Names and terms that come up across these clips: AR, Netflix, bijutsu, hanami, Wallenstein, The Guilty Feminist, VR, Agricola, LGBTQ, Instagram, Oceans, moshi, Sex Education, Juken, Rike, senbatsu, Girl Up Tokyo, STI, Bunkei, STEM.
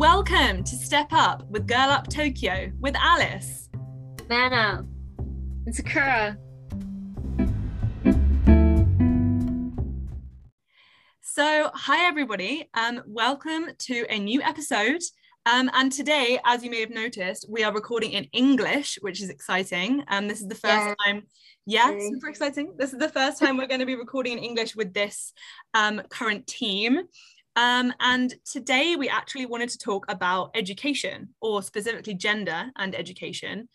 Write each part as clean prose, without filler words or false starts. Welcome to Step Up with Girl Up Tokyo with Alice, Mana, and Sakura. So, hi everybody, welcome to a new episode. And today, as you may have noticed, we are recording in English, which is exciting. This is the first time. Yeah, super exciting. This is the first time we're going to be recording in English with this current team. And today we actually wanted to talk about education, or specifically gender and education.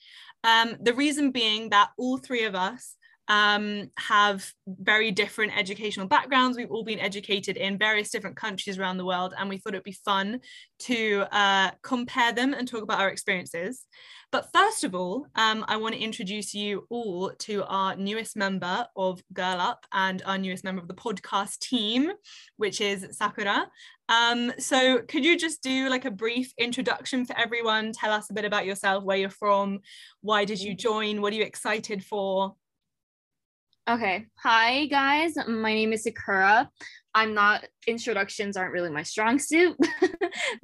The reason being that all three of us have very different educational backgrounds. We've all been educated in various different countries around the world, and we thought it'd be fun to compare them and talk about our experiences. But first of all, I want to introduce you all to our newest member of Girl Up and our newest member of the podcast team, which is Sakura. So could you just do like a brief introduction for everyone? Tell us a bit about yourself, where you're from, why did you join, what are you excited for? Okay, hi guys, my name is Sakura. Introductions aren't really my strong suit,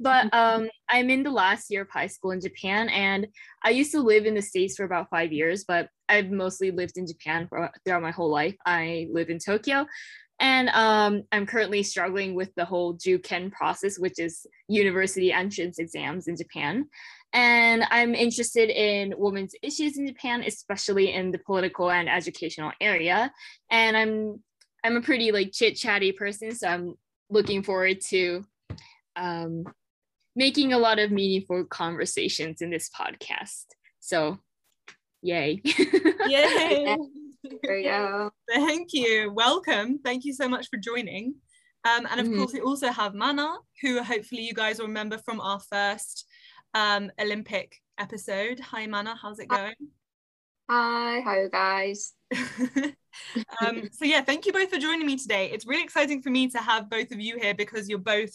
but I'm in the last year of high school in Japan, and I used to live in the States for about 5 years, but I've mostly lived in Japan throughout my whole life. I live in Tokyo, and I'm currently struggling with the whole Juken process, which is university entrance exams in Japan. And I'm interested in women's issues in Japan, especially in the political and educational area. And I'm a pretty like chit-chatty person, so I'm looking forward to making a lot of meaningful conversations in this podcast. So, yay! Yay! There you go. Thank you. Welcome. Thank you so much for joining. And of course, we also have Mana, who hopefully you guys will remember from our first Olympic episode. Hi Mana, how's it going? Hi, how are you guys? So yeah, thank you both for joining me today. It's really exciting for me to have both of you here because you're both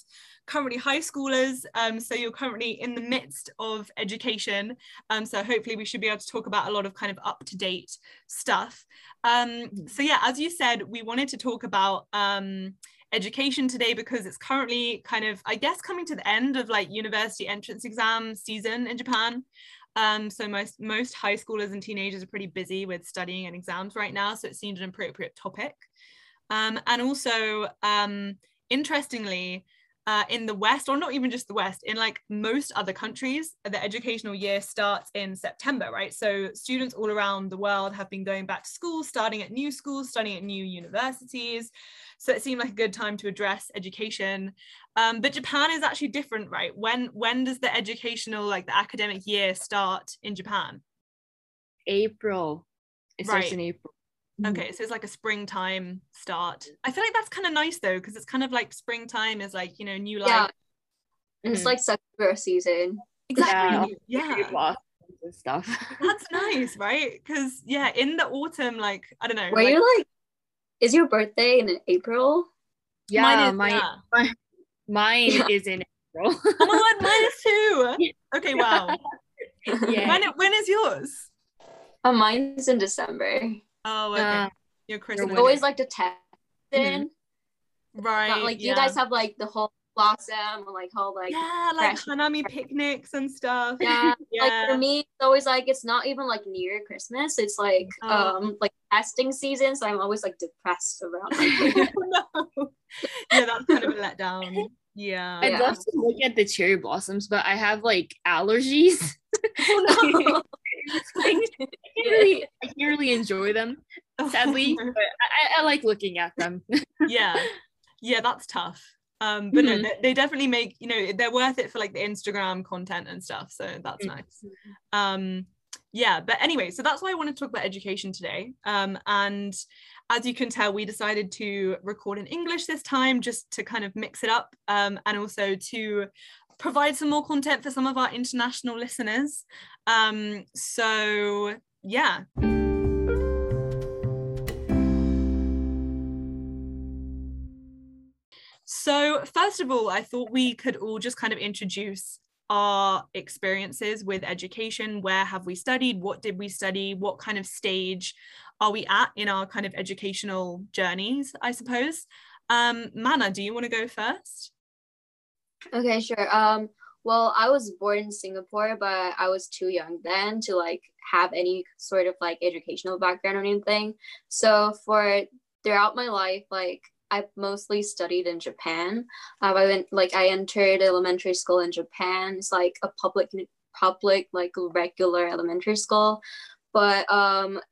currently high schoolers, so you're currently in the midst of education, so hopefully we should be able to talk about a lot of kind of up-to-date stuff. So yeah, as you said, we wanted to talk about education today because it's currently kind of, I guess, coming to the end of like university entrance exam season in Japan. So most high schoolers and teenagers are pretty busy with studying and exams right now, so it seemed an appropriate topic. And also, interestingly, in the West, or not even just the West, in like most other countries, the educational year starts in September, right? So students all around the world have been going back to school, starting at new schools, studying at new universities. So it seemed like a good time to address education. But Japan is actually different, right? When does the educational, like the academic year start in Japan? April. It starts in April. Okay, so it's like a springtime start. I feel like that's kind of nice though, because it's kind of like springtime is like, you know, new life. Yeah. It's like summer season. Exactly. Yeah. And stuff. That's nice, right? Because yeah, in the autumn, like I don't know. Were you like, is your birthday in April? Yeah, mine is in April. Oh my god, mine is too. Okay, wow. Yeah. When is yours? Oh, mine's in December. Oh, okay. Your Christmas. I always like to test in. Right. Not, like you guys have like the whole blossom, or like whole like hanami picnics and stuff. Yeah. Like for me, it's always like it's not even like near Christmas. It's like like testing season, so I'm always like depressed around. Like, no. Yeah, that's kind of a letdown. Yeah. I'd love to look at the cherry blossoms, but I have like allergies. Oh, no. I can't really enjoy them, sadly, but I like looking at them. yeah that's tough, but no, they definitely make, you know, they're worth it for like the Instagram content and stuff, so that's nice. Yeah, but anyway, so that's why I want to talk about education today. And as you can tell, we decided to record in English this time just to kind of mix it up, and also to provide some more content for some of our international listeners. So yeah. So first of all, I thought we could all just kind of introduce our experiences with education. Where have we studied? What did we study? What kind of stage are we at in our kind of educational journeys, I suppose? Mana, do you want to go first? Okay, sure. well, I was born in Singapore, but I was too young then to like have any sort of like educational background or anything. So for throughout my life, like I've mostly studied in Japan. I entered elementary school in Japan. It's like a public, like regular elementary school. But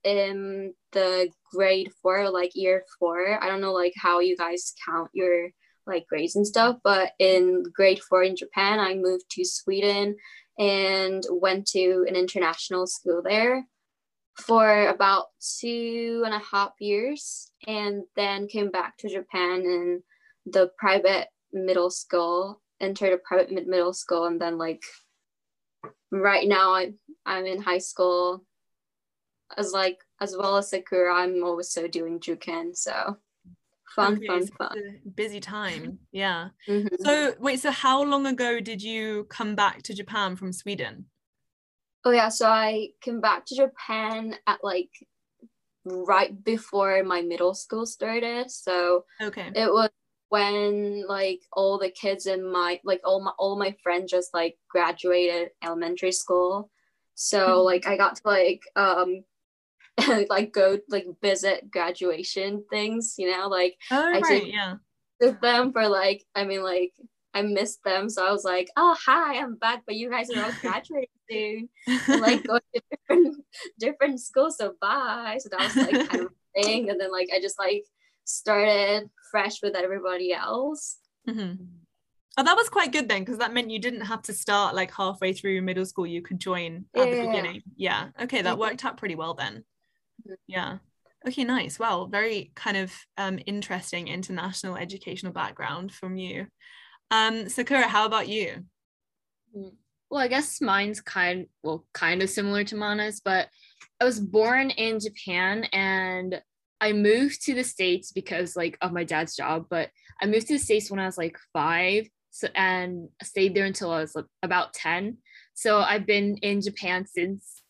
in the grade four, like year 4, I don't know like how you guys count your like grades and stuff, but in grade 4 in Japan, I moved to Sweden and went to an international school there for about 2.5 years, and then came back to Japan in the private middle school, entered a private middle school, and then like right now I'm in high school. As well as Sakura, I'm also doing Juken, so fun. It's a busy time, yeah. Mm-hmm. So wait, so how long ago did you come back to Japan from Sweden? Oh yeah, so I came back to Japan at like right before my middle school started. So okay, it was when like all the kids in my like all my friends just like graduated elementary school. So like I got to like like go like visit graduation things, you know, like with them for like, I mean like I missed them, so I was like, oh hi, I'm back, but you guys are all graduating soon and like going to different schools, so bye. So that was like kind of thing, and then like I just like started fresh with everybody else. Mm-hmm. Oh, that was quite good then, because that meant you didn't have to start like halfway through middle school. You could join at the beginning. Yeah. Okay, that worked out pretty well then. Yeah. Okay, nice. Wow, very kind of interesting international educational background from you. Sakura, how about you? Well, I guess mine's kind of similar to Mana's, but I was born in Japan and I moved to the States because like of my dad's job, but I moved to the States when I was like 5. So, and stayed there until I was like, about 10. So I've been in Japan since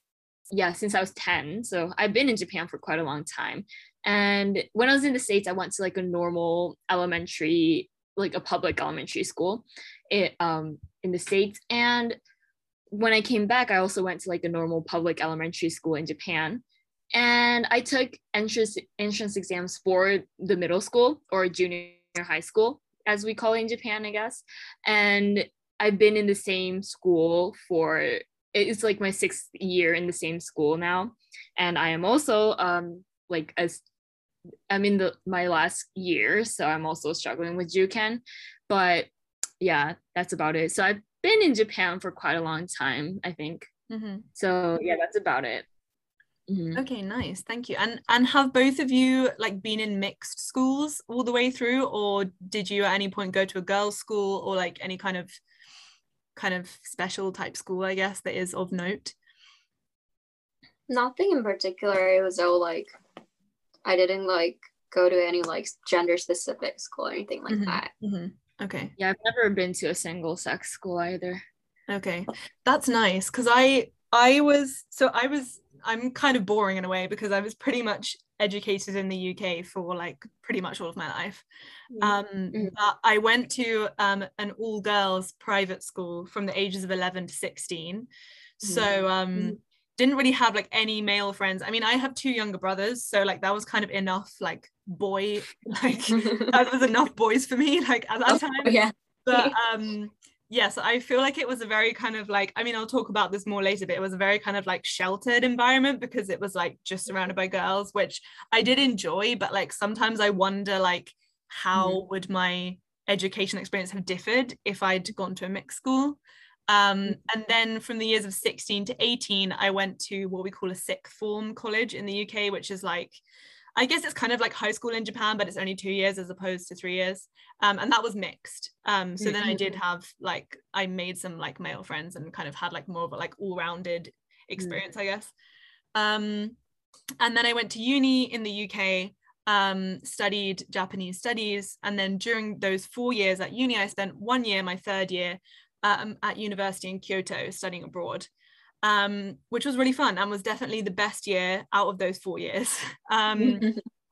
I was 10. So I've been in Japan for quite a long time. And when I was in the States, I went to like a normal elementary, like a public elementary school in the States. And when I came back, I also went to like a normal public elementary school in Japan. And I took entrance exams for the middle school or junior high school, as we call it in Japan, I guess. And I've been in the same school for, it's like my 6th year in the same school now. And I am also I'm in my last year. So I'm also struggling with Juken, but yeah, that's about it. So I've been in Japan for quite a long time, I think. Mm-hmm. So yeah, that's about it. Mm-hmm. Okay, nice, thank you. And have both of you like been in mixed schools all the way through, or did you at any point go to a girls' school or like any kind of special type school, I guess, that is of note? Nothing in particular. It was all like I didn't like go to any like gender specific school or anything like mm-hmm. that. Mm-hmm. Okay. Yeah, I've never been to a single sex school either. Okay, that's nice, because I'm kind of boring in a way, because I was pretty much educated in the UK for like pretty much all of my life. Mm-hmm. I went to an all girls private school from the ages of 11 to 16. So didn't really have like any male friends. I mean, I have 2 younger brothers, so like that was kind of enough like boy, like that was enough boys for me like at that time. Yeah. But yes, I feel like it was a very kind of like, I mean, I'll talk about this more later, but it was a very kind of like sheltered environment, because it was like just surrounded by girls, which I did enjoy, but like sometimes I wonder like how mm-hmm. would my education experience have differed if I'd gone to a mixed school. And then from the years of 16 to 18, I went to what we call a sixth form college in the UK, which is like, I guess it's kind of like high school in Japan, but it's only 2 years as opposed to 3 years. And that was mixed. So then I did have like, I made some like male friends and kind of had like more of a like all-rounded experience, I guess. And then I went to uni in the UK, studied Japanese studies. And then during those 4 years at uni, I spent 1 year, my 3rd year, at university in Kyoto studying abroad. Which was really fun and was definitely the best year out of those 4 years.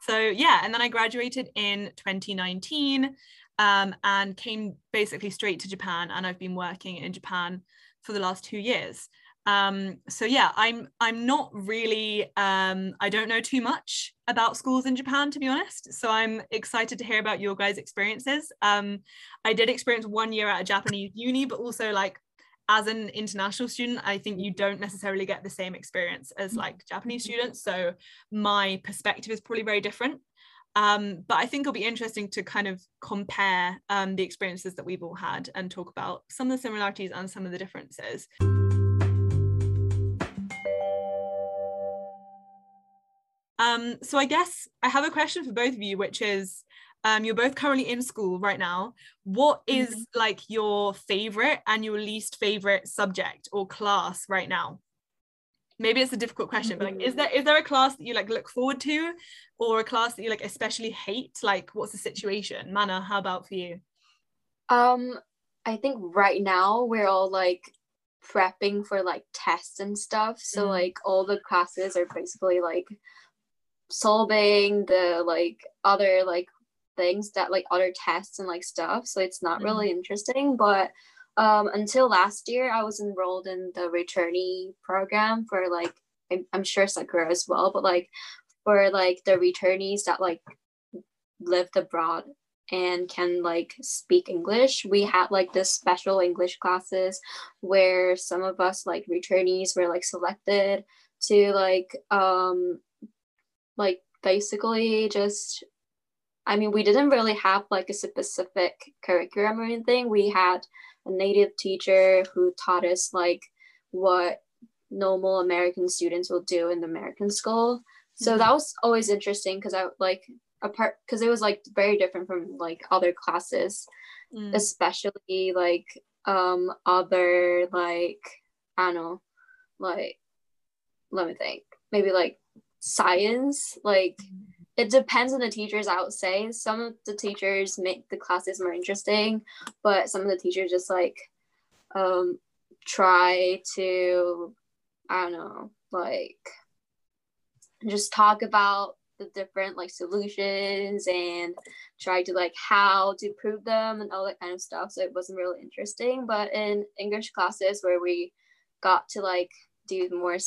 So yeah, and then I graduated in 2019 and came basically straight to Japan, and I've been working in Japan for the last 2 years. So yeah, I'm not really, I don't know too much about schools in Japan, to be honest. So I'm excited to hear about your guys' experiences. I did experience 1 year at a Japanese uni, but also like as an international student, I think you don't necessarily get the same experience as like Japanese students. So my perspective is probably very different. But I think it'll be interesting to kind of compare the experiences that we've all had and talk about some of the similarities and some of the differences. So I guess I have a question for both of you, which is, you're both currently in school right now. What is like your favorite and your least favorite subject or class right now? Maybe it's a difficult question, but like, is there a class that you like look forward to, or a class that you like especially hate? Like, what's the situation? Mana, how about for you? I think right now we're all like prepping for like tests and stuff. So like all the classes are basically like solving the like other like things that like other tests and like stuff, so it's not really interesting. But until last year I was enrolled in the returnee program for like, I'm sure Sakura as well, but like for like the returnees that like lived abroad and can like speak English, we had like this special English classes where some of us like returnees were like selected to like basically just, I mean, we didn't really have like a specific curriculum or anything. We had a native teacher who taught us like what normal American students will do in the American school. So that was always interesting because I like apart because it was like very different from like other classes, especially like other like, I don't know, like let me think, maybe like science, like it depends on the teachers, I would say. Some of the teachers make the classes more interesting, but some of the teachers just like try to, I don't know, like just talk about the different like solutions and try to like how to prove them and all that kind of stuff, so it wasn't really interesting. But in English classes where we got to like do more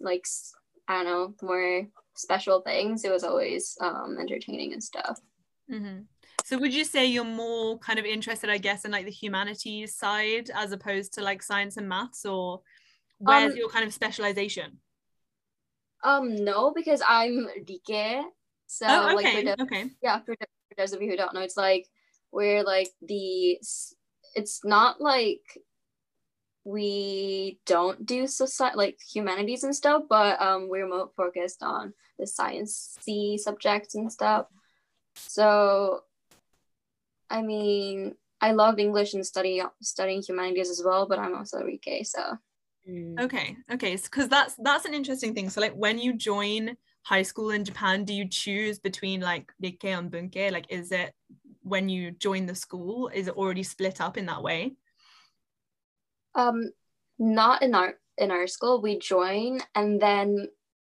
like, I don't know, more special things, it was always entertaining and stuff. So would you say you're more kind of interested, I guess, in like the humanities side as opposed to like science and maths, or where's your kind of specialization? No, because I'm Rike. So for those of you who don't know, it's like we're like the, it's not like we don't do society like humanities and stuff, but we're more focused on the sciencey subjects and stuff. So I mean, I love English and studying humanities as well, but I'm also Rike, so okay, because that's an interesting thing. So like when you join high school in Japan, do you choose between like Rike and Bunkei? Like, is it when you join the school, is it already split up in that way? Not in our school, we join, and then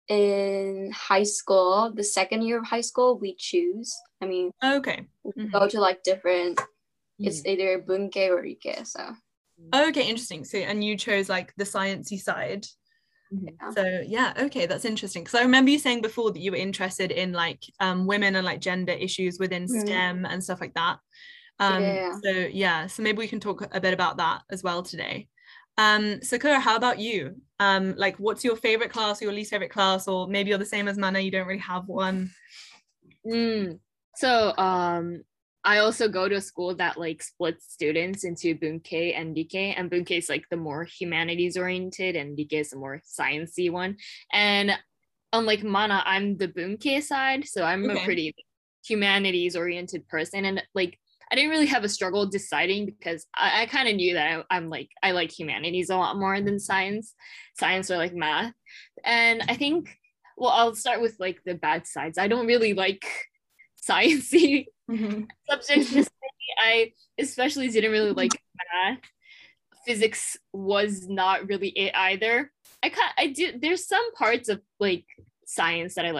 in high school, the second year of high school, we choose. I mean, we go to like different. It's either Bunkei or Rike. So interesting. So, and you chose like the sciencey side. So that's interesting, because I remember you saying before that you were interested in like women and like gender issues within STEM and stuff like that. So maybe we can talk a bit about that as well today. Sakura, how about you? Like, what's your favorite class or your least favorite class? Or maybe you're the same as Mana, you don't really have one. So I also go to a school that like splits students into Bunkei and Dike, and Bunkei is like the more humanities oriented and Dike is the more sciencey one. And unlike Mana, I'm the Bunkei side, so I'm a pretty humanities oriented person, and like I didn't really have a struggle deciding because I kind of knew that I'm like, I like humanities a lot more than science or like math. And I think, well, I'll start with like the bad sides. I don't really like sciencey subjects. I especially didn't really like math. Physics was not really it either. There's some parts of like science that I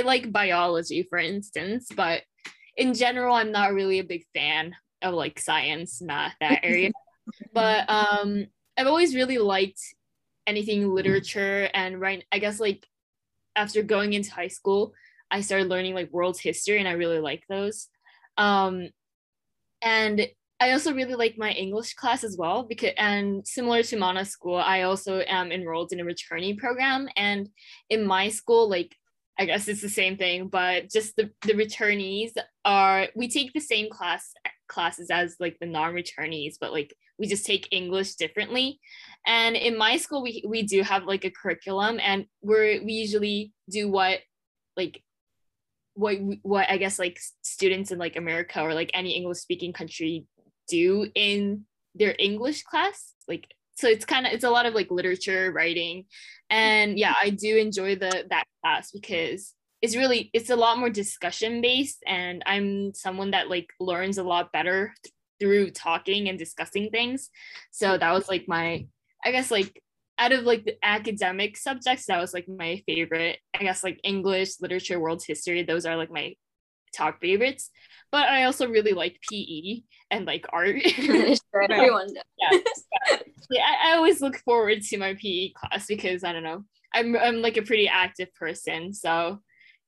like biology, for instance, but in general, I'm not really a big fan of like science, math, that area. But I've always really liked anything literature, and right, I guess like after going into high school, I started learning like world history, and I really like those. And I also really like my English class as well, because, and similar to Mana school, I also am enrolled in a returnee program. And in my school, like, I guess it's the same thing, but just the returnees are, we take the same classes as like the non-returnees, but like we just take English differently. And in my school, we do have like a curriculum, and we usually do what I guess like students in like America or like any English speaking country do in their English class. Like, so it's a lot of like literature, writing, and yeah, I do enjoy that class because it's a lot more discussion based, and I'm someone that like learns a lot better through talking and discussing things. So that was like my, I guess like out of like the academic subjects, that was like my favorite. I guess like English, literature, world history, those are like my top favorites. But I also really like PE and like art. Sure, everyone does. Yeah, I always look forward to my PE class because I don't know, I'm like a pretty active person. So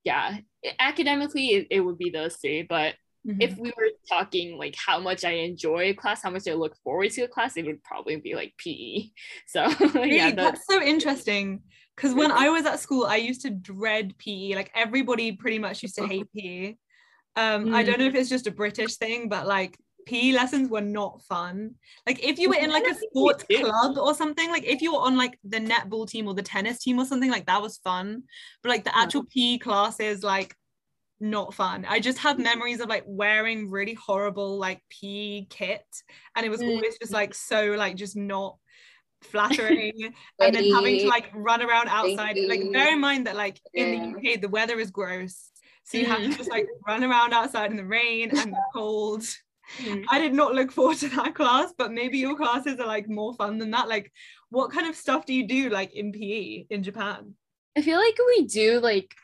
yeah, academically it would be those three. But if we were talking like how much I enjoy a class, how much I look forward to a class, it would probably be like PE. So really, yeah, that's so interesting, because when I was at school, I used to dread PE. Like everybody pretty much used to hate PE. I don't know if it's just a British thing, but like PE lessons were not fun. Like if you were in like a sports club or something, like if you were on like the netball team or the tennis team or something, like that was fun. But like the actual PE classes, like not fun. I just have memories of like wearing really horrible like PE kit, and it was always just like so like just not flattering. And then having to like run around outside. Like bear in mind that like in the UK the weather is gross, so you have to just like run around outside in the rain and the cold. I did not look forward to that class. But maybe your classes are like more fun than that. Like what kind of stuff do you do like in PE in Japan? I feel like we do like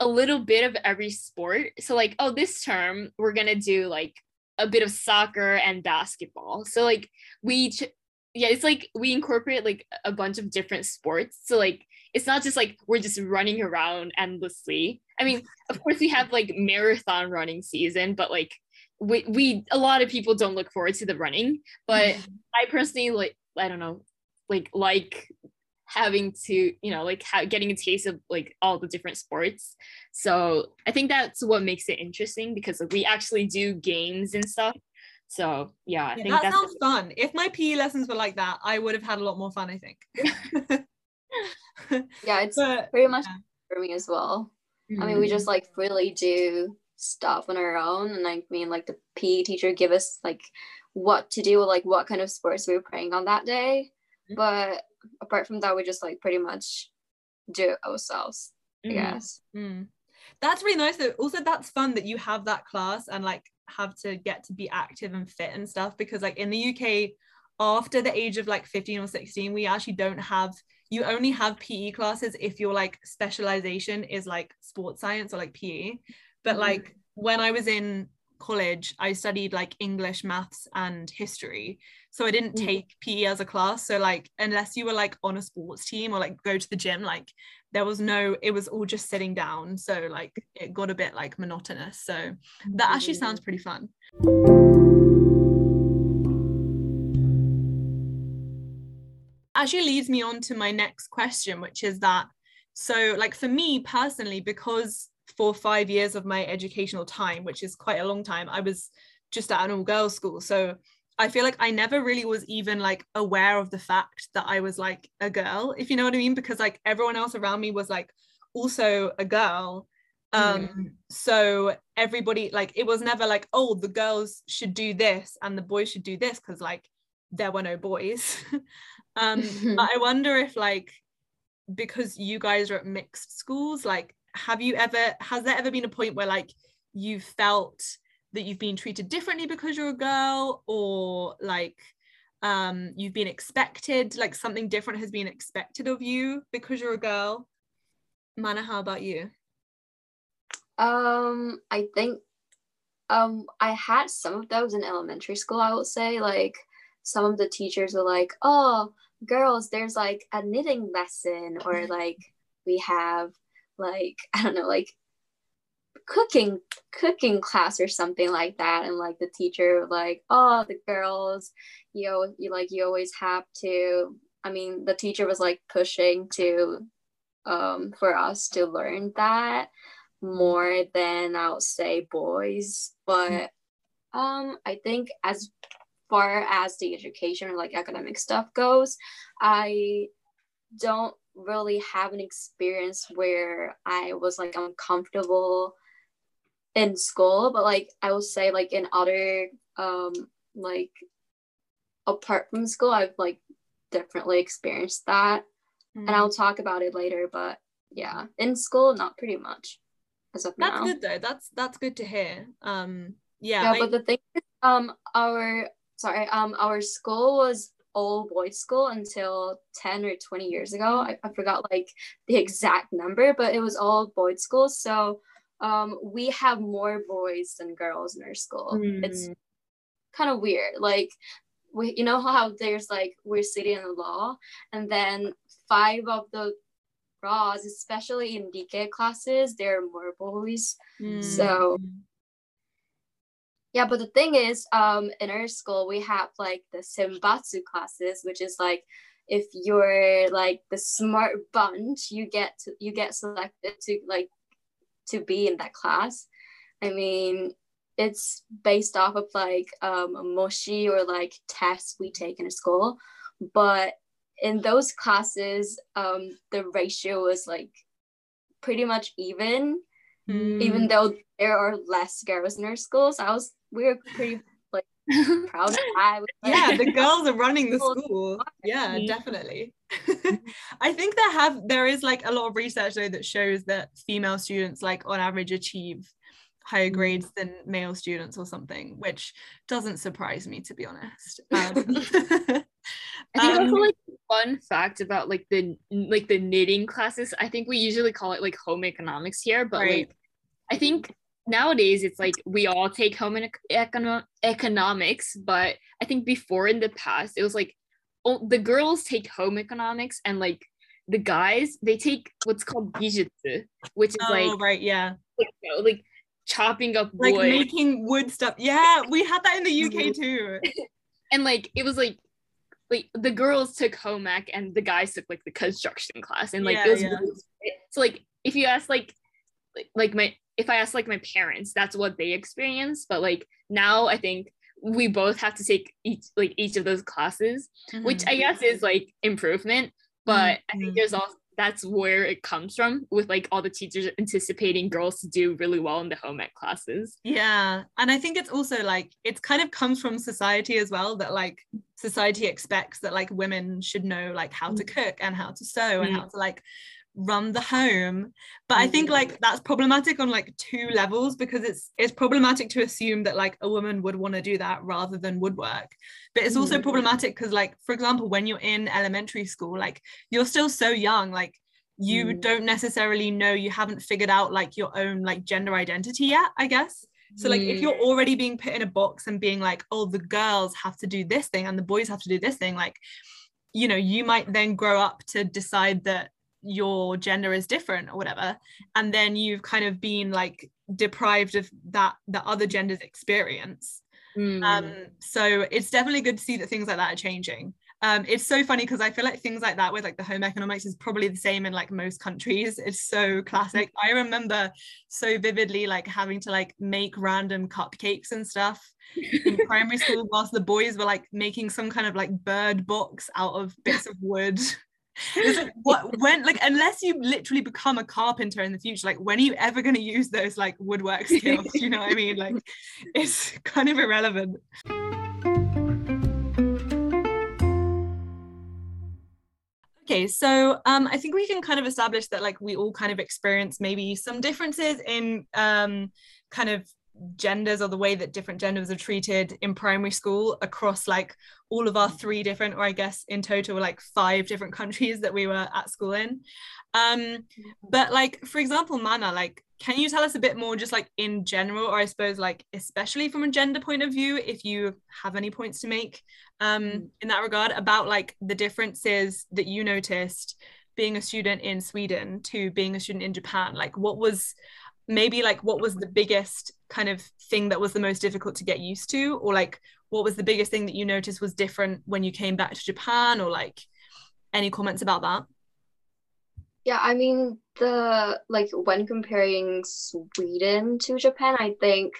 a little bit of every sport. So like, oh, this term we're gonna do like a bit of soccer and basketball. So like it's like we incorporate like a bunch of different sports. So like it's not just like we're just running around endlessly. I mean, of course we have like marathon running season, but like we a lot of people don't look forward to the running. But I personally like, I don't know, like having to, you know, like getting a taste of like all the different sports. So I think that's what makes it interesting, because like, we actually do games and stuff. So yeah, I think that sounds fun. If my PE lessons were like that, I would have had a lot more fun, I think. Yeah, it's pretty much for me as well. I mean, we just like really do stuff on our own, and I mean like the PE teacher give us like what to do, like what kind of sports we were playing on that day. But apart from that, we just like pretty much do it ourselves, I guess. That's really nice though. Also, that's fun that you have that class and like have to get to be active and fit and stuff, because like in the UK after the age of like 15 or 16 we actually don't have, you only have PE classes if your like specialization is like sports science or like PE. But like when I was in college, I studied like English, maths and history, so I didn't take PE as a class. So like unless you were like on a sports team or like go to the gym, like there was no, it was all just sitting down, so like it got a bit like monotonous. So that actually sounds pretty fun. Actually leads me on to my next question, which is that, so like for me personally, because for 5 years of my educational time, which is quite a long time, I was just at an all-girls school. So I feel like I never really was even like aware of the fact that I was like a girl, if you know what I mean, because like everyone else around me was like also a girl. So everybody, like it was never like, oh, the girls should do this and the boys should do this, because like there were no boys. But I wonder if like, because you guys are at mixed schools, like has there ever been a point where like you felt that you've been treated differently because you're a girl, or like you've been expected, like something different has been expected of you because you're a girl? Mana, how about you? I think I had some of those in elementary school, I would say. Like, some of the teachers were like, oh, girls, there's like a knitting lesson, or like we have like, I don't know, like cooking class or something like that. And like the teacher would like, oh, the girls, you always have to, I mean, the teacher was like pushing to for us to learn that more than I would say boys. But I think as far as the education or like academic stuff goes, I don't really have an experience where I was like uncomfortable in school. But like I will say, like in other like apart from school, I've like definitely experienced that. And I'll talk about it later, but yeah, in school, not pretty much as of now. That's good though. That's good to hear. But the thing is, our school was all boys school until 10 or 20 years ago. I forgot like the exact number, but it was all boys school. So we have more boys than girls in our school. It's kind of weird. Like, we, you know how there's like we're studying the law, and then 5 of the laws, especially in Dike classes, there are more boys. So yeah, but the thing is, in our school we have like the senbatsu classes, which is like if you're like the smart bunch, you get selected to be in that class. I mean, it's based off of like moshi or like tests we take in a school. But in those classes, the ratio was like pretty much even, even though there are less girls in our school. So we were pretty like proud of that. Yeah, the girls are running the school. Yeah, definitely. I think there is like a lot of research though that shows that female students like on average achieve higher grades than male students or something, which doesn't surprise me, to be honest. I think also like fun fact about like the knitting classes, I think we usually call it like home economics here, but right. Like I think nowadays it's like we all take home economics, but I think before in the past it was like the girls take home economics and like the guys, they take what's called bijutsu, which is like chopping up wood, like making wood stuff. Yeah, we had that in the UK too. And like it was like the girls took home ec and the guys took like the construction class, and like so like if you ask my parents, that's what they experienced. But like now I think we both have to take each of those classes, which I guess is like improvement, but I think there's also that's where it comes from, with like all the teachers anticipating girls to do really well in the home ec classes. Yeah, and I think it's also like it's kind of comes from society as well, that like society expects that like women should know like how to cook and how to sew and how to like run the home. But I think like that's problematic on like 2 levels, because it's problematic to assume that like a woman would want to do that rather than woodwork. But it's also problematic because like, for example, when you're in elementary school, like you're still so young, like you don't necessarily know, you haven't figured out like your own like gender identity yet, I guess. So like if you're already being put in a box and being like, oh, the girls have to do this thing and the boys have to do this thing, like, you know, you might then grow up to decide that your gender is different or whatever, and then you've kind of been like deprived of the other gender's experience. So it's definitely good to see that things like that are changing. It's so funny because I feel like things like that with like the home economics is probably the same in like most countries. It's so classic. I remember so vividly like having to like make random cupcakes and stuff in primary school, whilst the boys were like making some kind of like bird box out of bits of wood. It's like, unless you literally become a carpenter in the future, like when are you ever going to use those like woodwork skills? You know what I mean? Like it's kind of irrelevant. Okay, so I think we can kind of establish that like we all kind of experience maybe some differences in kind of genders, or the way that different genders are treated in primary school across like all of our 3 different, or I guess in total like 5 different countries that we were at school in. But like, for example, Mana, like Can you tell us a bit more just like in general, or I suppose like especially from a gender point of view, if you have any points to make in that regard, about like the differences that you noticed being a student in Sweden to being a student in Japan? Like what was maybe like what was the biggest kind of thing that was the most difficult to get used to, or like what was the biggest thing that you noticed was different when you came back to Japan, or like any comments about that? Yeah, I mean, the like when comparing Sweden to Japan, I think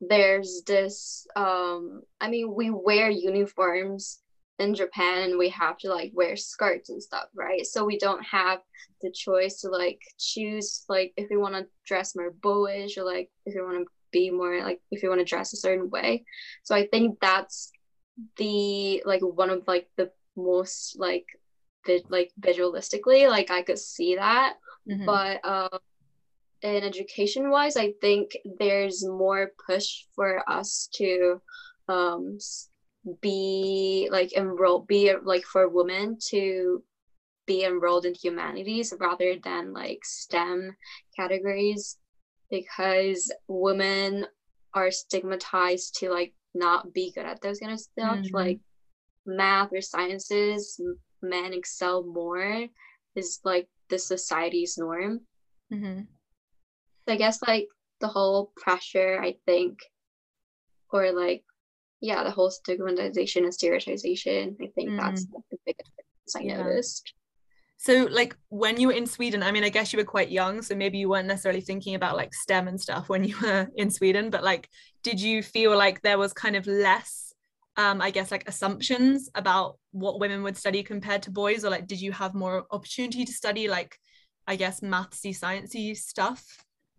there's this I mean, we wear uniforms in Japan and we have to like wear skirts and stuff, right? So we don't have the choice to like choose like if we want to dress more boyish, or like if we want to be more like if you want to dress a certain way. So I think that's the like one of like the most like visualistically like I could see that. Mm-hmm. But in education wise, I think there's more push for us to be like enrolled, be like for women to be enrolled in humanities rather than like STEM categories, because women are stigmatized to like not be good at those kind of stuff. Mm-hmm. Like math or sciences, men excel more is like the society's norm. Mm-hmm. So I guess like the whole pressure, I think, or like yeah, the whole stigmatization and stereotypization, I think that's like the biggest difference I noticed. So like when you were in Sweden, I mean, I guess you were quite young, so maybe you weren't necessarily thinking about like STEM and stuff when you were in Sweden, but like did you feel like there was kind of less I guess like assumptions about what women would study compared to boys, or like did you have more opportunity to study like I guess mathsy, sciencey stuff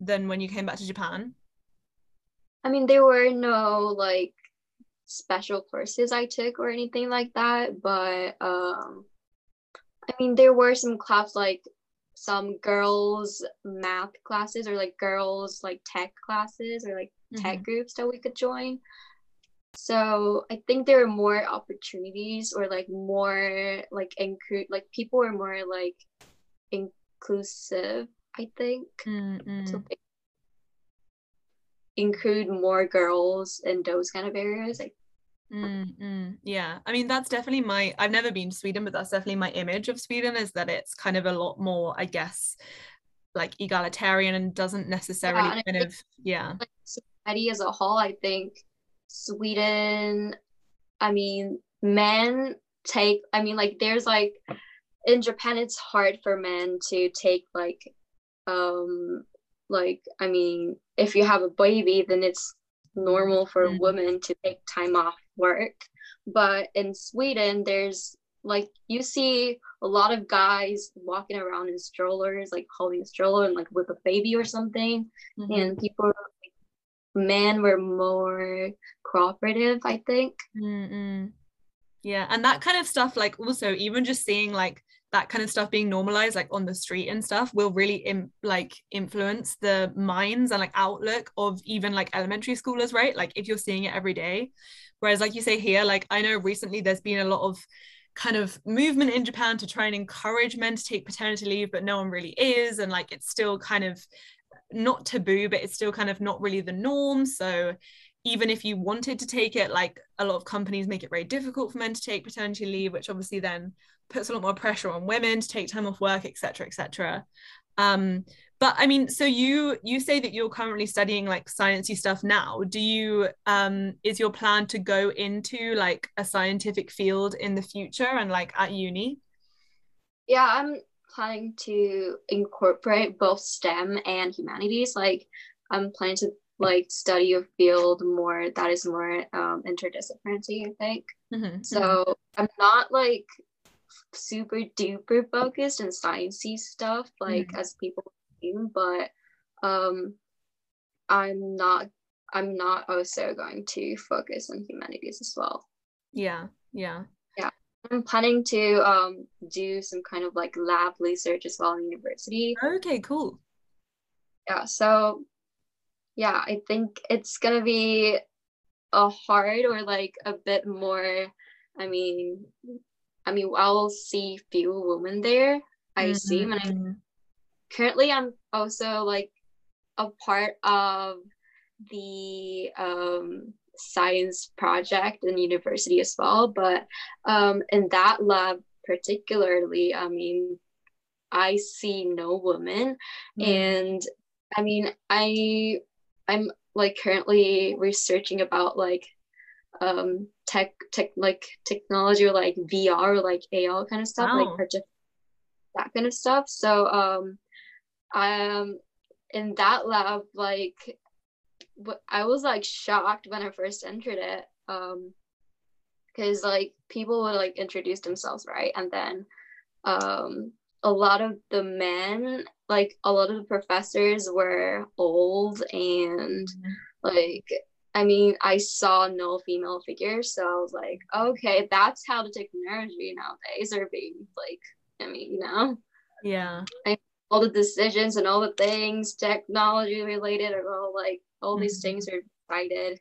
than when you came back to Japan? I mean, there were no like special courses I took or anything like that, but I mean there were some classes like some girls math classes, or like girls like tech classes, or like tech groups that we could join. So I think there are more opportunities, or like more like people are more like inclusive, I think. So they include more girls in those kind of areas. Yeah, I mean that's definitely I've never been to Sweden, but that's definitely my image of Sweden, is that it's kind of a lot more, I guess, like egalitarian and doesn't necessarily like society as a whole. I think Sweden, I mean, men take, I mean, like there's like in Japan it's hard for men to take like I mean if you have a baby then it's normal for a woman to take time off work, but in Sweden there's like you see a lot of guys walking around in strollers, like holding a stroller and like with a baby or something. And men were more cooperative, I think. Yeah, and that kind of stuff, like also even just seeing like that kind of stuff being normalized like on the street and stuff will really influence the minds and like outlook of even like elementary schoolers, right? Like if you're seeing it every day, whereas like you say here, like I know recently there's been a lot of kind of movement in Japan to try and encourage men to take paternity leave, but no one really is, and like it's still kind of not taboo, but it's still kind of not really the norm. So even if you wanted to take it, like a lot of companies make it very difficult for men to take paternity leave, which obviously then puts a lot more pressure on women to take time off work, etc., etc. But I mean, so you say that you're currently studying like sciencey stuff now. Do you is your plan to go into like a scientific field in the future and like at uni? Yeah, I'm planning to incorporate both STEM and humanities. Like I'm planning to like study a field more that is more interdisciplinary, I think. So I'm not like super duper focused in sciencey stuff like as people do, but I'm not also going to focus on humanities as well. Yeah I'm planning to do some kind of like lab research as well in university. Okay, cool. Yeah, so yeah, I think it's gonna be a hard or like a bit more, I mean I'll see few women there, I assume, and currently I'm also like a part of the science project in university as well. But in that lab particularly, I mean, I see no woman. Mm. And I mean, I'm like currently researching about like tech like technology or like VR or like AR kind of stuff. Wow. Like that kind of stuff. So in that lab, like I was like shocked when I first entered it, because like people would like introduce themselves, right? And then a lot of the men, like a lot of the professors were old, and like, I mean, I saw no female figures, so I was like, okay, that's how the technology nowadays are being, like, I mean, you know? Yeah. And all the decisions and all the things technology related are all like, all these things are decided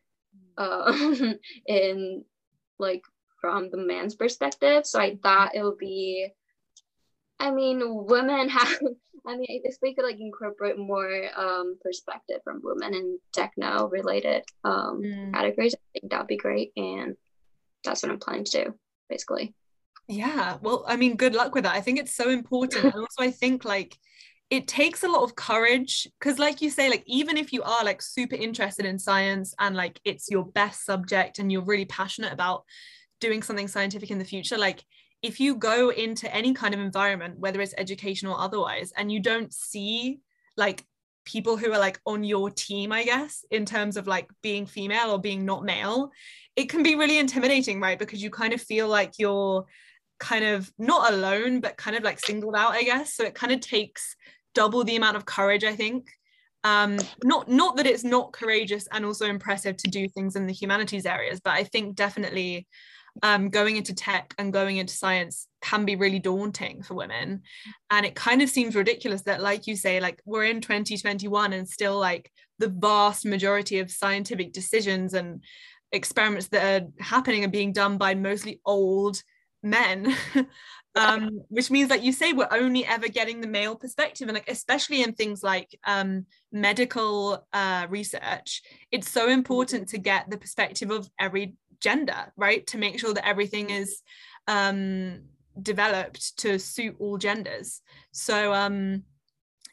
in like from the man's perspective. So I thought it would be, I mean, women have, I mean, if we could like incorporate more perspective from women in techno related categories, I think that'd be great. And that's what I'm planning to do, basically. Yeah, well, I mean, good luck with that. I think it's so important. And also I think like it takes a lot of courage, because like you say, like even if you are like super interested in science and like it's your best subject and you're really passionate about doing something scientific in the future, like if you go into any kind of environment, whether it's educational or otherwise, and you don't see like people who are like on your team, I guess, in terms of like being female or being not male, it can be really intimidating, right? Because you kind of feel like you're kind of not alone, but kind of like singled out, I guess. So it kind of takes double the amount of courage, I think. Not that it's not courageous and also impressive to do things in the humanities areas, but I think definitely going into tech and going into science can be really daunting for women. And it kind of seems ridiculous that, like you say, like we're in 2021 and still like the vast majority of scientific decisions and experiments that are happening are being done by mostly old men, which means, like you say, we're only ever getting the male perspective. And like especially in things like medical research, it's so important to get the perspective of every gender, right, to make sure that everything is developed to suit all genders. So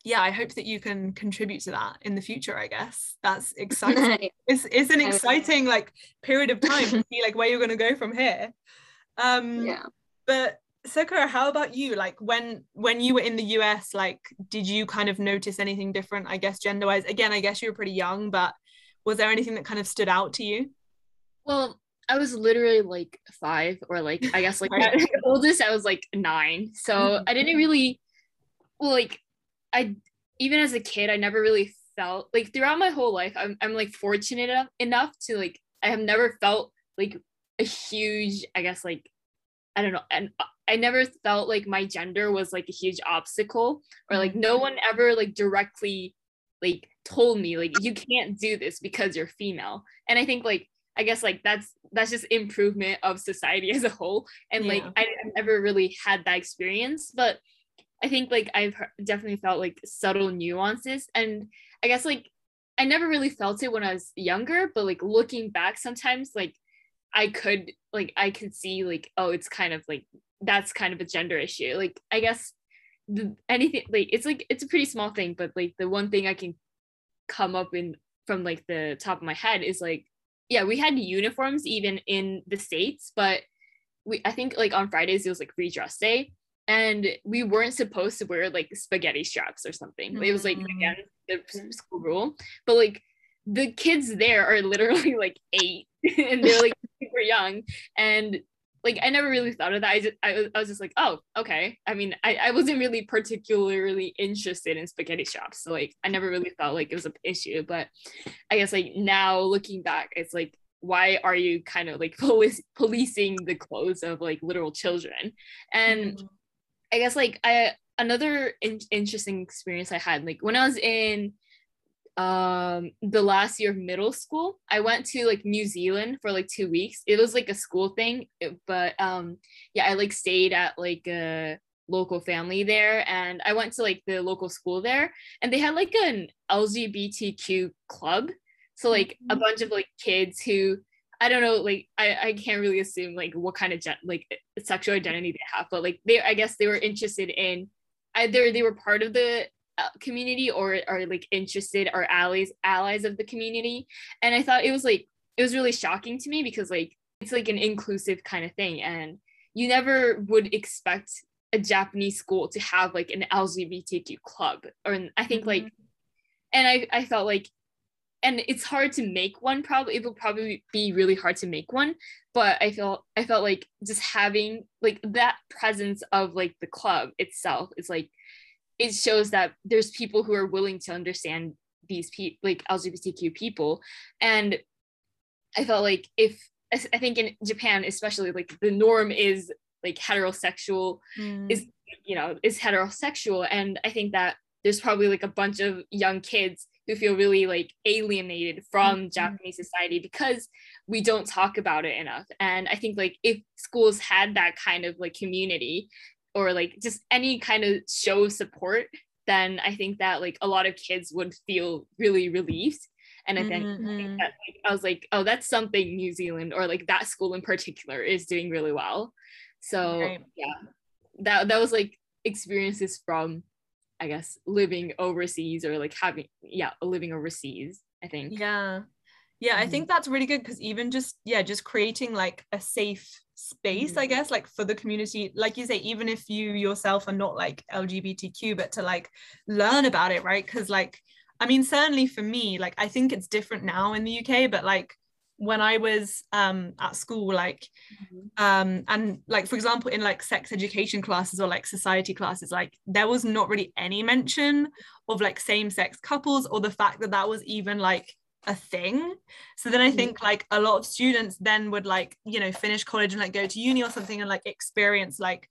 yeah, I hope that you can contribute to that in the future, I guess. That's exciting. It's an exciting like period of time to see like where you're going to go from here. Yeah. But Sakura, how about you? Like when you were in the US, like did you kind of notice anything different, I guess, gender wise? Again, I guess you were pretty young, but was there anything that kind of stood out to you? Well, I was literally like 5, or like I guess like right. The oldest I was like 9. So I didn't really even as a kid, I never really felt like throughout my whole life, I'm like fortunate enough to like, I have never felt like a huge, I guess like, I don't know. And I never felt like my gender was like a huge obstacle, or like no one ever like directly like told me like, you can't do this because you're female. And I think like, I guess like that's just improvement of society as a whole. And like, yeah. I never really had that experience, but I think like I've definitely felt like subtle nuances. And I guess like I never really felt it when I was younger, but like looking back sometimes like I could see like, oh, it's kind of like, that's kind of a gender issue. Like, I guess anything like, it's a pretty small thing, but like the one thing I can come up in from like the top of my head is like, yeah, we had uniforms even in the States, but I think like on Fridays, it was like redress day. And we weren't supposed to wear like spaghetti straps or something. It was like, again, the school rule, but like the kids there are literally like 8 and they're like super young. And like, I never really thought of that. I was just like, oh, okay. I mean, I wasn't really particularly interested in spaghetti straps. So like, I never really felt like it was an issue, but I guess like now looking back, it's like, why are you kind of like policing the clothes of like literal children? And I guess like another interesting experience I had, like when I was in the last year of middle school, I went to like New Zealand for like 2 weeks. It was like a school thing, but yeah, I like stayed at like a local family there, and I went to like the local school there, and they had like an LGBTQ club. So like a bunch of like kids who, I don't know, like I can't really assume like what kind of like sexual identity they have, but like they, I guess they were interested in either they were part of the community or are like interested or allies of the community. And I thought it was really shocking to me because like it's like an inclusive kind of thing, and you never would expect a Japanese school to have like an LGBTQ club, or I think like, and I felt like, and it's hard to make one, probably it will probably be really hard to make one, but I felt like just having like that presence of like the club itself is like, it shows that there's people who are willing to understand these like LGBTQ people. And I felt like I think in Japan especially, like the norm is like heterosexual, is heterosexual, and I think that there's probably like a bunch of young kids who feel really like alienated from Japanese society because we don't talk about it enough. And I think like if schools had that kind of like community or like just any kind of show of support, then I think that like a lot of kids would feel really relieved. And I think that like, I was like, oh, that's something New Zealand or like that school in particular is doing really well. So that was like experiences from, I guess, living overseas or like having, living overseas, I think. Yeah, I think that's really good, because even just creating like a safe space, I guess, like for the community, like you say, even if you yourself are not like LGBTQ, but to like learn about it, right? Because like, I mean, certainly for me, like I think it's different now in the UK, but like when I was at school, like, and like, for example, in like sex education classes or like society classes, like there was not really any mention of like same-sex couples or the fact that that was even like a thing. So then I think like a lot of students then would like, you know, finish college and like go to uni or something and like experience like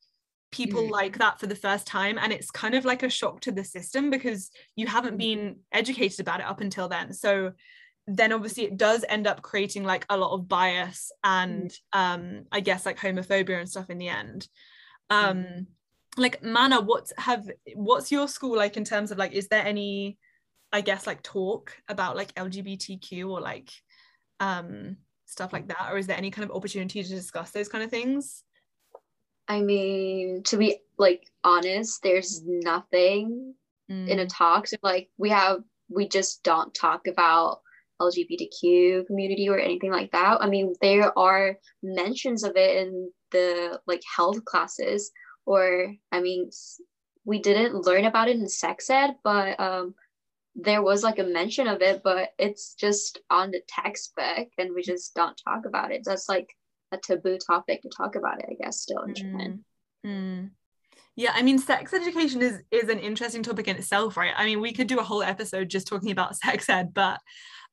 people like that for the first time, and it's kind of like a shock to the system because you haven't been educated about it up until then. So then obviously it does end up creating like a lot of bias and I guess like homophobia and stuff in the end. Like Mana, what's your school like in terms of like, is there any, I guess, like talk about like LGBTQ or like stuff like that, or is there any kind of opportunity to discuss those kind of things? I mean, to be like honest, there's nothing in a talk. So, like we just don't talk about LGBTQ community or anything like that. I mean, there are mentions of it in the like health classes, or I mean, we didn't learn about it in sex ed, but there was like a mention of it, but it's just on the textbook and we just don't talk about it. That's like a taboo topic to talk about it, I guess, still in Japan. Yeah, I mean, sex education is an interesting topic in itself, right? I mean, we could do a whole episode just talking about sex ed, but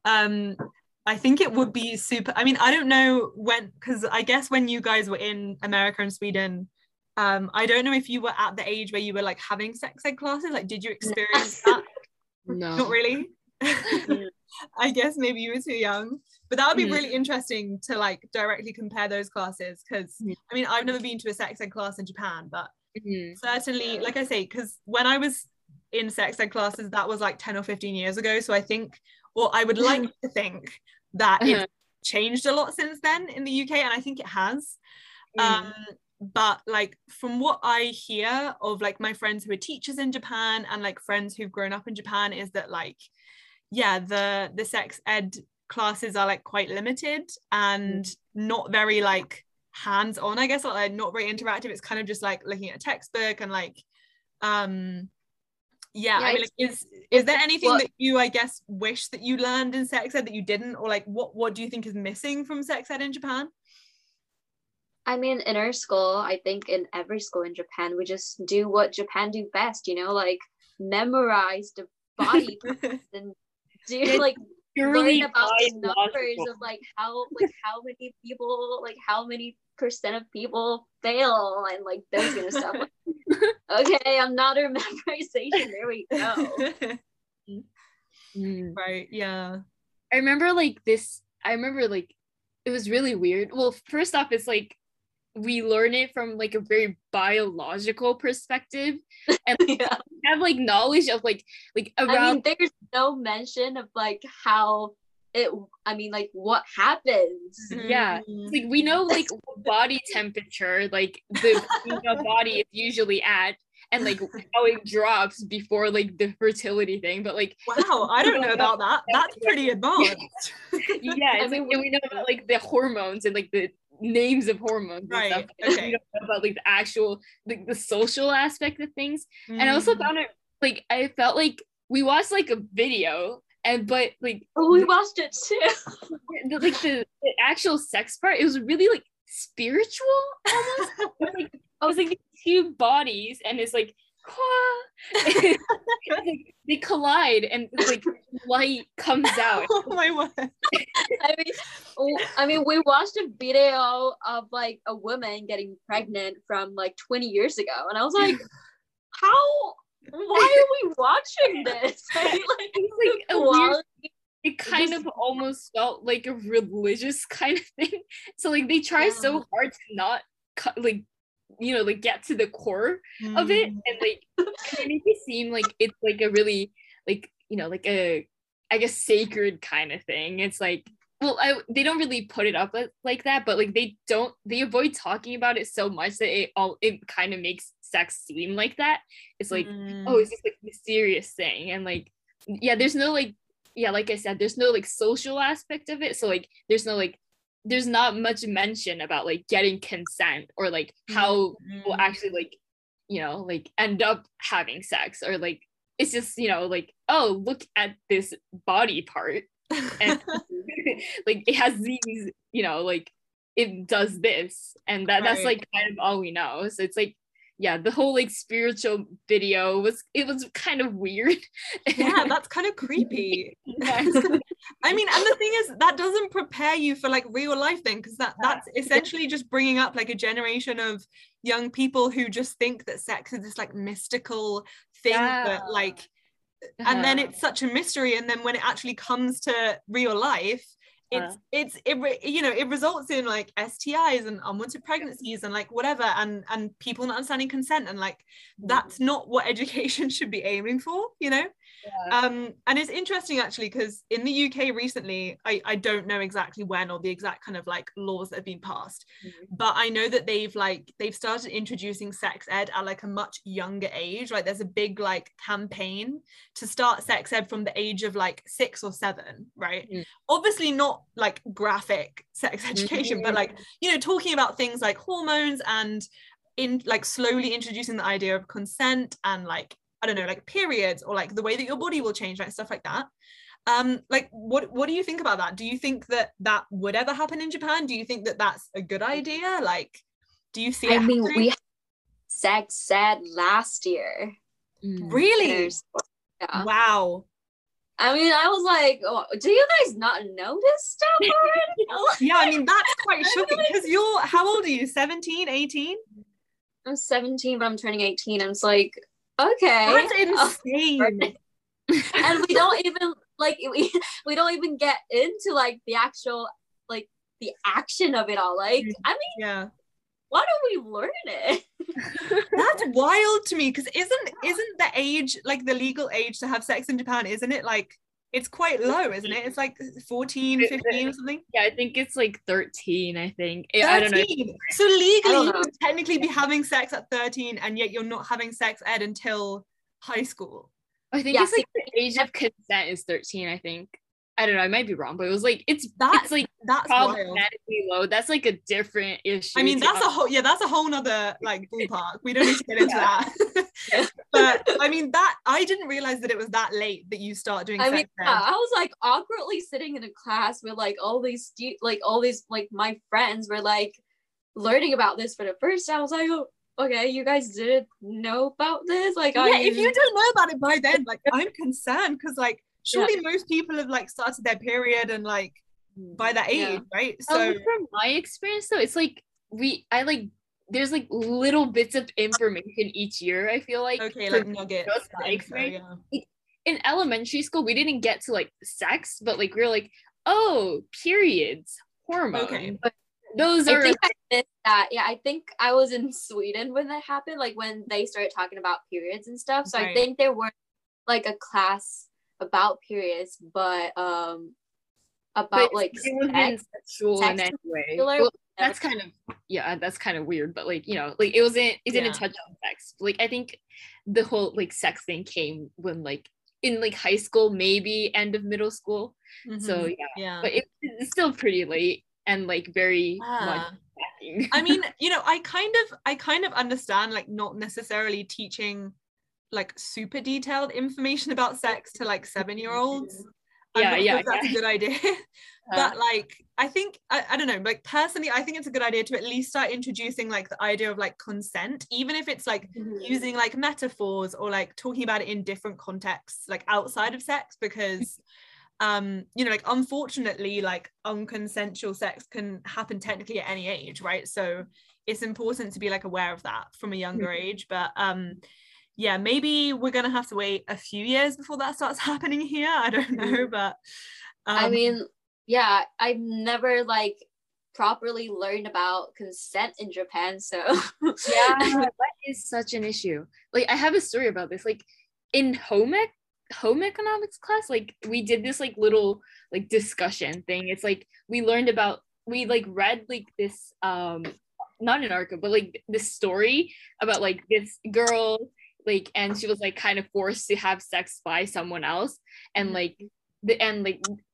I think it would be super, I mean, I don't know when, because I guess when you guys were in America and Sweden, I don't know if you were at the age where you were like having sex ed classes, like did you experience that? No. Not really. I guess maybe you were too young, but that would be really interesting to like directly compare those classes, because I mean, I've never been to a sex ed class in Japan, but certainly, like I say, because when I was in sex ed classes, that was like 10 or 15 years ago, so I think, or I would like to think that it's changed a lot since then in the UK, and I think it has. But like from what I hear of like my friends who are teachers in Japan and like friends who've grown up in Japan, is that like the sex ed classes are like quite limited and not very like hands-on, I guess, or like not very interactive. It's kind of just like looking at a textbook and like I mean, like, is there anything that you, I guess, wish that you learned in sex ed that you didn't, or like what do you think is missing from sex ed in Japan? I mean, in our school, I think in every school in Japan, we just do what Japan do best, you know, like memorize the body and do like learn about the numbers of like how many people, like how many percent of people fail and like those kind of stuff. Like, okay, another memorization. There we go. Right. Yeah. I remember like it was really weird. Well, first off, it's like we learn it from like a very biological perspective, and like, yeah. have like knowledge of like around. I mean, there's no mention of like how it. I mean, like what happens. Yeah, mm-hmm. like we know like body temperature, like the body is usually at. And like how it drops before like the fertility thing, but like wow, I don't know about that. That's pretty advanced. Yeah, it's like we know about like the hormones and like the names of hormones, right? And stuff. Okay. We don't know about like the actual like the social aspect of things. Mm. And I also found it like I felt like we watched like a video, and but like oh, we watched it too. Like the actual sex part, it was really like spiritual almost. It was like these two bodies, and it's like, and like they collide, and like light comes out. Oh my word! I mean, we watched a video of like a woman getting pregnant from like 20 years ago, and I was like, how? Why are we watching this? I mean, like, it's like a weird. It kind of almost felt like a religious kind of thing. So like they try so hard to not like. You know, like get to the core of it, and like it make it seem like it's like a really like, you know, like a I guess sacred kind of thing. It's like, well, they don't really put it up like that, but like they avoid talking about it so much that it kind of makes sex seem like that. It's like oh, it's just like mysterious thing, and like yeah, there's no like yeah, like I said, there's no like social aspect of it, so like there's no like. There's not much mention about like getting consent or like how we'll actually like, you know, like end up having sex, or like it's just, you know, like oh, look at this body part and like it has these, you know, like it does this, and that's like kind of all we know. So it's like yeah, the whole like spiritual video was kind of weird. Yeah, that's kind of creepy. Yeah. I mean, and the thing is that doesn't prepare you for like real life then, because that's essentially just bringing up like a generation of young people who just think that sex is this like mystical thing that like and then it's such a mystery, and then when it actually comes to real life it you know, it results in like STIs and unwanted pregnancies and like whatever, and people not understanding consent, and like that's not what education should be aiming for, you know. And it's interesting actually, because in the UK recently, I don't know exactly when or the exact kind of like laws that have been passed, but I know that they've started introducing sex ed at like a much younger age. Like there's a big like campaign to start sex ed from the age of like 6 or 7, right? Obviously not like graphic sex education, but like, you know, talking about things like hormones and in like slowly introducing the idea of consent and like I don't know, like periods or like the way that your body will change, like stuff like that. Like what do you think about that? Do you think that would ever happen in Japan? Do you think that that's a good idea? Like, do you see it happening? I mean, we had sex ed last year. Really? Yeah. Wow. I mean, I was like, oh, do you guys not know this stuff already? Yeah, I mean, that's quite shocking, because you're, how old are you? 17, 18? I'm 17, but I'm turning 18. I'm just like, okay, that's insane. And we don't even like we don't even get into like the actual like the action of it all, like I mean yeah, why don't we learn it? That's wild to me, because isn't the age, like the legal age to have sex in Japan, isn't it like it's quite low, isn't it? It's like 14, 15 or something. Yeah, I think it's like 13, I think. 13. I don't know. So legally, you would technically be having sex at 13, and yet you're not having sex ed until high school. I think it's like the age of consent is 13, I think. I don't know, I might be wrong, but it was like, it's like that's problematically low. That's like a different issue. I mean, that's that's a whole nother like ballpark. We don't need to get into that. But I mean, that I didn't realize that it was that late that you start doing. I mean, yeah, I was like awkwardly sitting in a class with like all these my friends were like learning about this for the first time. I was like, oh, okay, you guys didn't know about this. Like, yeah, if you don't know about it by then, like I'm concerned, because like surely most people have like started their period and like by that age, right? So from my experience though, it's like there's like little bits of information each year, I feel like. Okay, like nuggets. In elementary school, we didn't get to like sex, but like we were like, oh, periods, hormones. Okay. But Those are. I think I was in Sweden when that happened, like when they started talking about periods and stuff. So right. I think there were like a class about periods, but about like sexual in any way. Well, that's kind of that's kind of weird, but like, you know, like it didn't touch on sex. Like I think the whole like sex thing came when like in like high school, maybe end of middle school. Mm-hmm. So yeah. But it's still pretty late and like very much. I mean, you know, I kind of understand like not necessarily teaching like super detailed information about sex to like 7-year-olds. That's a good idea. But like I think I don't know, like personally I think it's a good idea to at least start introducing like the idea of like consent, even if it's like using like metaphors or like talking about it in different contexts like outside of sex, because you know, like unfortunately like unconsensual sex can happen technically at any age, right? So it's important to be like aware of that from a younger age, but yeah, maybe we're gonna have to wait a few years before that starts happening here. I don't know, but I mean, yeah, I've never like properly learned about consent in Japan, so yeah, that is such an issue. Like, I have a story about this. Like, in home economics class, like we did this like little like discussion thing. It's like we read this not an article, but like this story about like this girl. Like, and she was like kind of forced to have sex by someone else, and like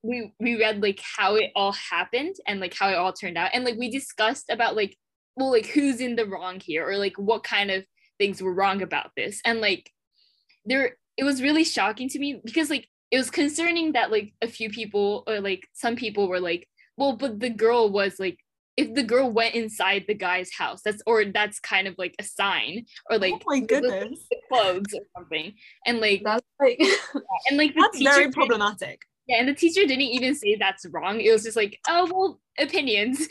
we read like how it all happened and like how it all turned out, and like we discussed about like, well, like who's in the wrong here, or like what kind of things were wrong about this. And like it was really shocking to me, because like it was concerning that like a few people, or like some people were like, well, but the girl was like, if the girl went inside the guy's house, that's kind of like a sign, or like, oh my goodness, the clothes or something, and like that's like and like that's very problematic. Yeah, and the teacher didn't even say that's wrong. It was just like, oh well, opinions,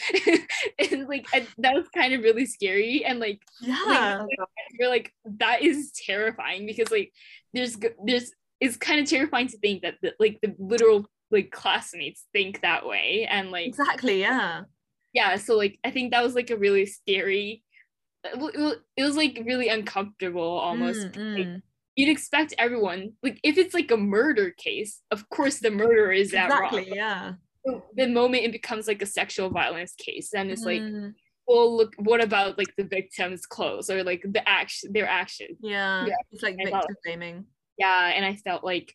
and like that was kind of really scary. And like, yeah, like, you're like, that is terrifying, because like there's it's kind of terrifying to think that the literal like classmates think that way, and like exactly, yeah. Yeah, so like I think that was like a really scary, it was like really uncomfortable almost. Like, you'd expect everyone, like if it's like a murder case, of course the murderer is that exactly, wrong. Yeah. But the moment it becomes like a sexual violence case, then it's like, well, look, what about like the victim's clothes, or like their action? Yeah, it's like victim blaming. Yeah, and I felt like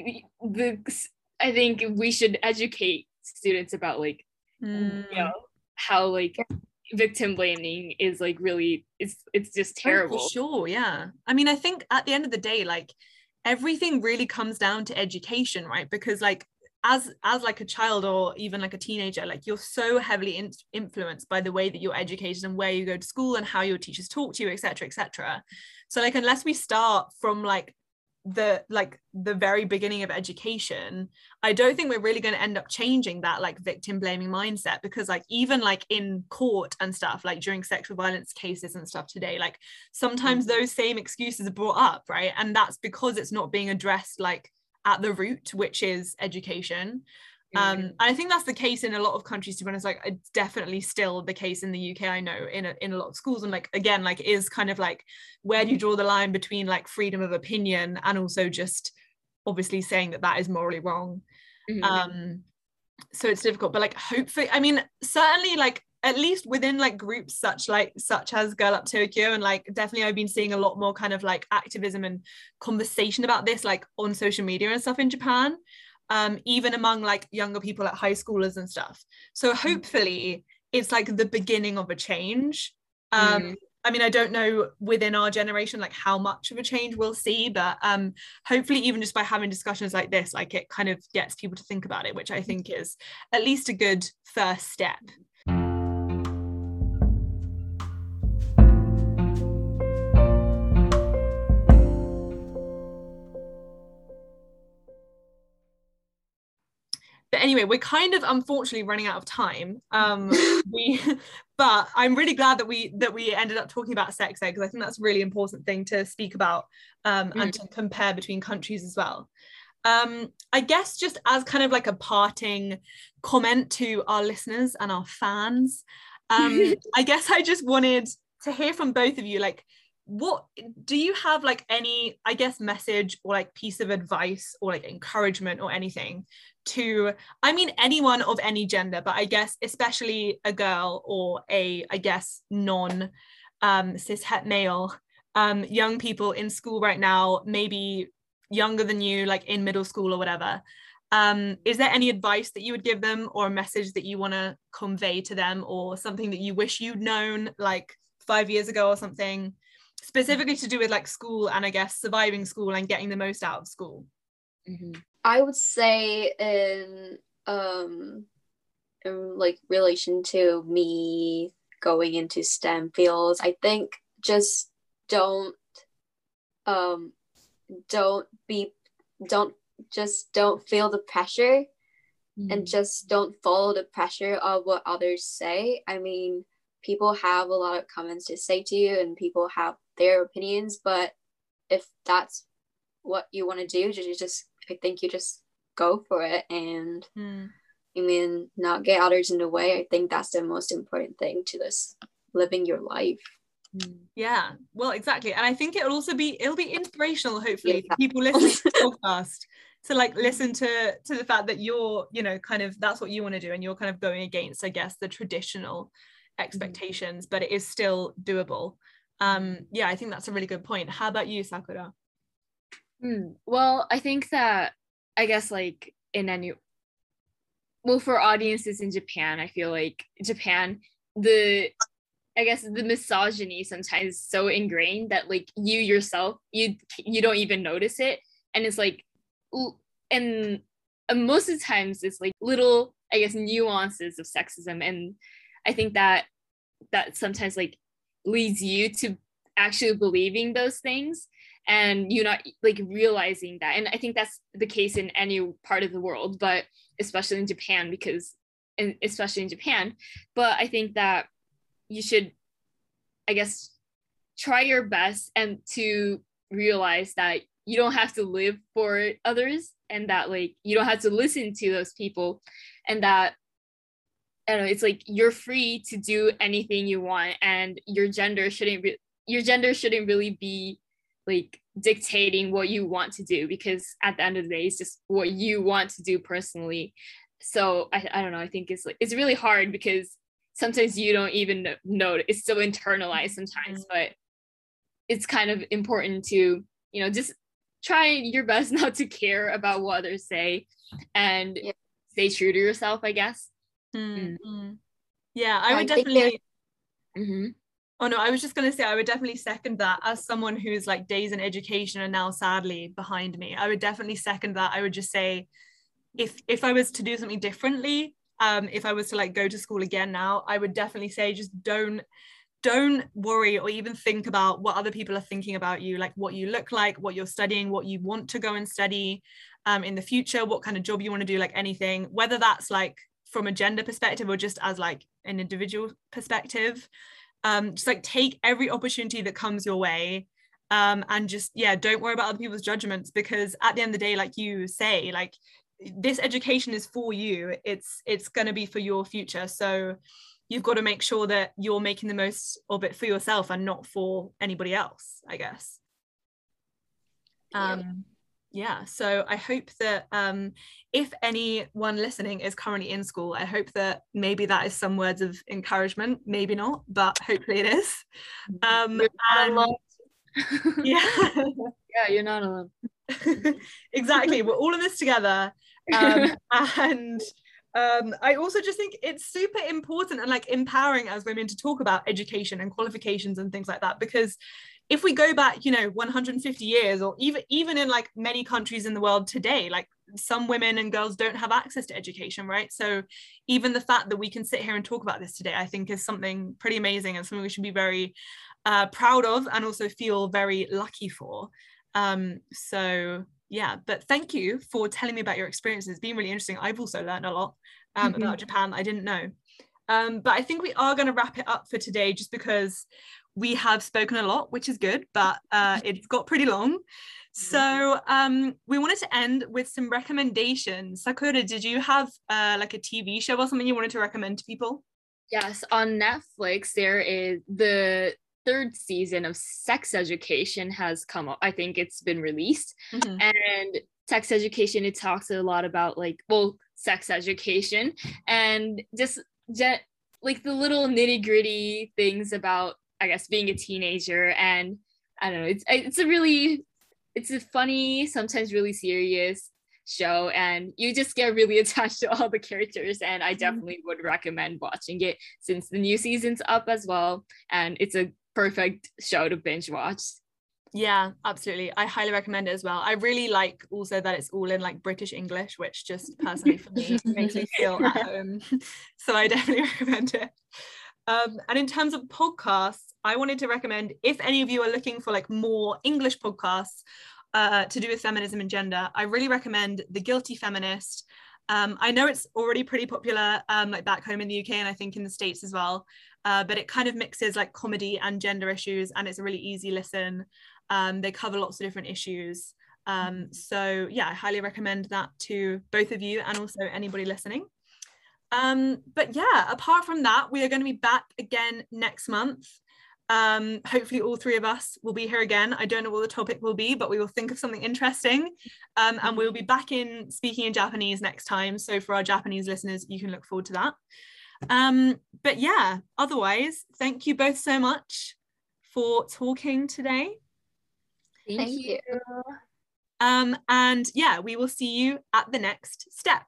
I think we should educate students about like, you know, how like victim blaming is like really it's just terrible. Oh, for sure, yeah. I mean, I think at the end of the day, like everything really comes down to education, right? Because like as like a child, or even like a teenager, like you're so heavily influenced by the way that you're educated and where you go to school and how your teachers talk to you, etc., etc. So like unless we start from like the very beginning of education, I don't think we're really going to end up changing that like victim blaming mindset, because like even like in court and stuff, like during sexual violence cases and stuff today, like sometimes those same excuses are brought up, right? And that's because it's not being addressed like at the root, which is education. I think that's the case in a lot of countries, to be honest. Like it's definitely still the case in the UK, I know, in a lot of schools. And like again, like it is kind of like, where do you draw the line between like freedom of opinion and also just obviously saying that that is morally wrong? So it's difficult, but like hopefully, I mean, certainly like at least within like groups such as Girl Up Tokyo, and like definitely I've been seeing a lot more kind of like activism and conversation about this like on social media and stuff in Japan. Even among like younger people, like high schoolers and stuff. So hopefully it's like the beginning of a change. I mean, I don't know within our generation like how much of a change we'll see, but hopefully even just by having discussions like this, like it kind of gets people to think about it, which I think is at least a good first step. Anyway, we're kind of unfortunately running out of time, but I'm really glad that we ended up talking about sex ed, because I think that's a really important thing to speak about, and to compare between countries as well. I guess just as kind of like a parting comment to our listeners and our fans, I guess I just wanted to hear from both of you, like, what do you have, like, any, I guess, message or like piece of advice or like encouragement or anything to, I mean, anyone of any gender, but I guess especially a girl or a, I guess, non cis het male, young people in school right now, maybe younger than you, like in middle school or whatever. Is there any advice that you would give them or a message that you want to convey to them, or something that you wish you'd known like 5 years ago or something, specifically to do with like school and I guess surviving school and getting the most out of school? Mm-hmm. I would say in like relation to me going into STEM fields, I think just don't feel the pressure, and just don't follow the pressure of what others say. I mean, people have a lot of comments to say to you and people have their opinions, but if that's what you want to do, I think you just go for it, and I mean, not get others in the way. I think that's the most important thing to this, living your life. Yeah, well, exactly. And I think it'll be inspirational, hopefully, for people listening to the podcast to like listen to the fact that you're, you know, kind of, that's what you want to do, and you're kind of going against, I guess, the traditional expectations, but it is still doable. Yeah, I think that's a really good point. How about you, Sakura? Well, I think that, I guess, like for audiences in Japan, I feel like Japan, the misogyny sometimes is so ingrained that like you yourself, you don't even notice it. And it's like, and most of the times it's like little, I guess, nuances of sexism. And I think that sometimes like leads you to actually believing those things and you not like realizing that. And I think that's the case in any part of the world, but especially in Japan. But I think that you should, I guess, try your best and to realize that you don't have to live for others, and that like you don't have to listen to those people, and that, I don't know, it's like you're free to do anything you want, and your gender shouldn't really be like dictating what you want to do, because at the end of the day, it's just what you want to do personally. So I don't know, I think it's like, it's really hard because sometimes you don't even know, it's so internalized sometimes, but it's kind of important to, you know, just try your best not to care about what others say, and stay true to yourself, I guess. Yeah, I would definitely. Oh no, I was just going to say, I would definitely second that. As someone who's like days in education are now sadly behind me, I would definitely second that. I would just say, if I was to do something differently, if I was to like go to school again now, I would definitely say just don't worry or even think about what other people are thinking about you, like what you look like, what you're studying, what you want to go and study in the future, what kind of job you want to do, like anything, whether that's like from a gender perspective or just as like an individual perspective. Just like take every opportunity that comes your way, and just, yeah, don't worry about other people's judgments, because at the end of the day, like you say, like this education is for you, it's going to be for your future, so you've got to make sure that you're making the most of it for yourself and not for anybody else, I guess. Yeah, so I hope that if anyone listening is currently in school, I hope that maybe that is some words of encouragement, maybe not, but hopefully it is. Yeah, you're not alone. Exactly, we're all in this together, and I also just think it's super important and like empowering as women to talk about education and qualifications and things like that, because if we go back, you know, 150 years or even in like many countries in the world today, like some women and girls don't have access to education, right? So even the fact that we can sit here and talk about this today, I think is something pretty amazing and something we should be very proud of and also feel very lucky for. So yeah, but thank you for telling me about your experiences. It's been really interesting. I've also learned a lot about Japan that I didn't know. But I think we are going to wrap it up for today, just because we have spoken a lot, which is good, but it's got pretty long. So we wanted to end with some recommendations. Sakura, did you have like a TV show or something you wanted to recommend to people? Yes, on Netflix, there is the third season of Sex Education has come up. I think it's been released. Mm-hmm. And Sex Education, it talks a lot about like, well, sex education and just like the little nitty gritty things about, I guess, being a teenager. And I don't know, it's a funny, sometimes really serious show, and you just get really attached to all the characters, and I definitely would recommend watching it since the new season's up as well, and it's a perfect show to binge watch. Yeah, absolutely. I highly recommend it as well. I really like also that it's all in like British English, which just personally for me makes me feel at home. So I definitely recommend it. And in terms of podcasts, I wanted to recommend, if any of you are looking for like more English podcasts to do with feminism and gender, I really recommend The Guilty Feminist. I know it's already pretty popular like back home in the UK and I think in the States as well, but it kind of mixes like comedy and gender issues, and it's a really easy listen. They cover lots of different issues. So yeah, I highly recommend that to both of you and also anybody listening. But yeah, apart from that, we are going to be back again next month. Hopefully all three of us will be here again. I don't know what the topic will be, but we will think of something interesting. And we'll be back in speaking in Japanese next time. So for our Japanese listeners, you can look forward to that. But yeah, otherwise, thank you both so much for talking today. Thank you. And yeah, we will see you at the next step.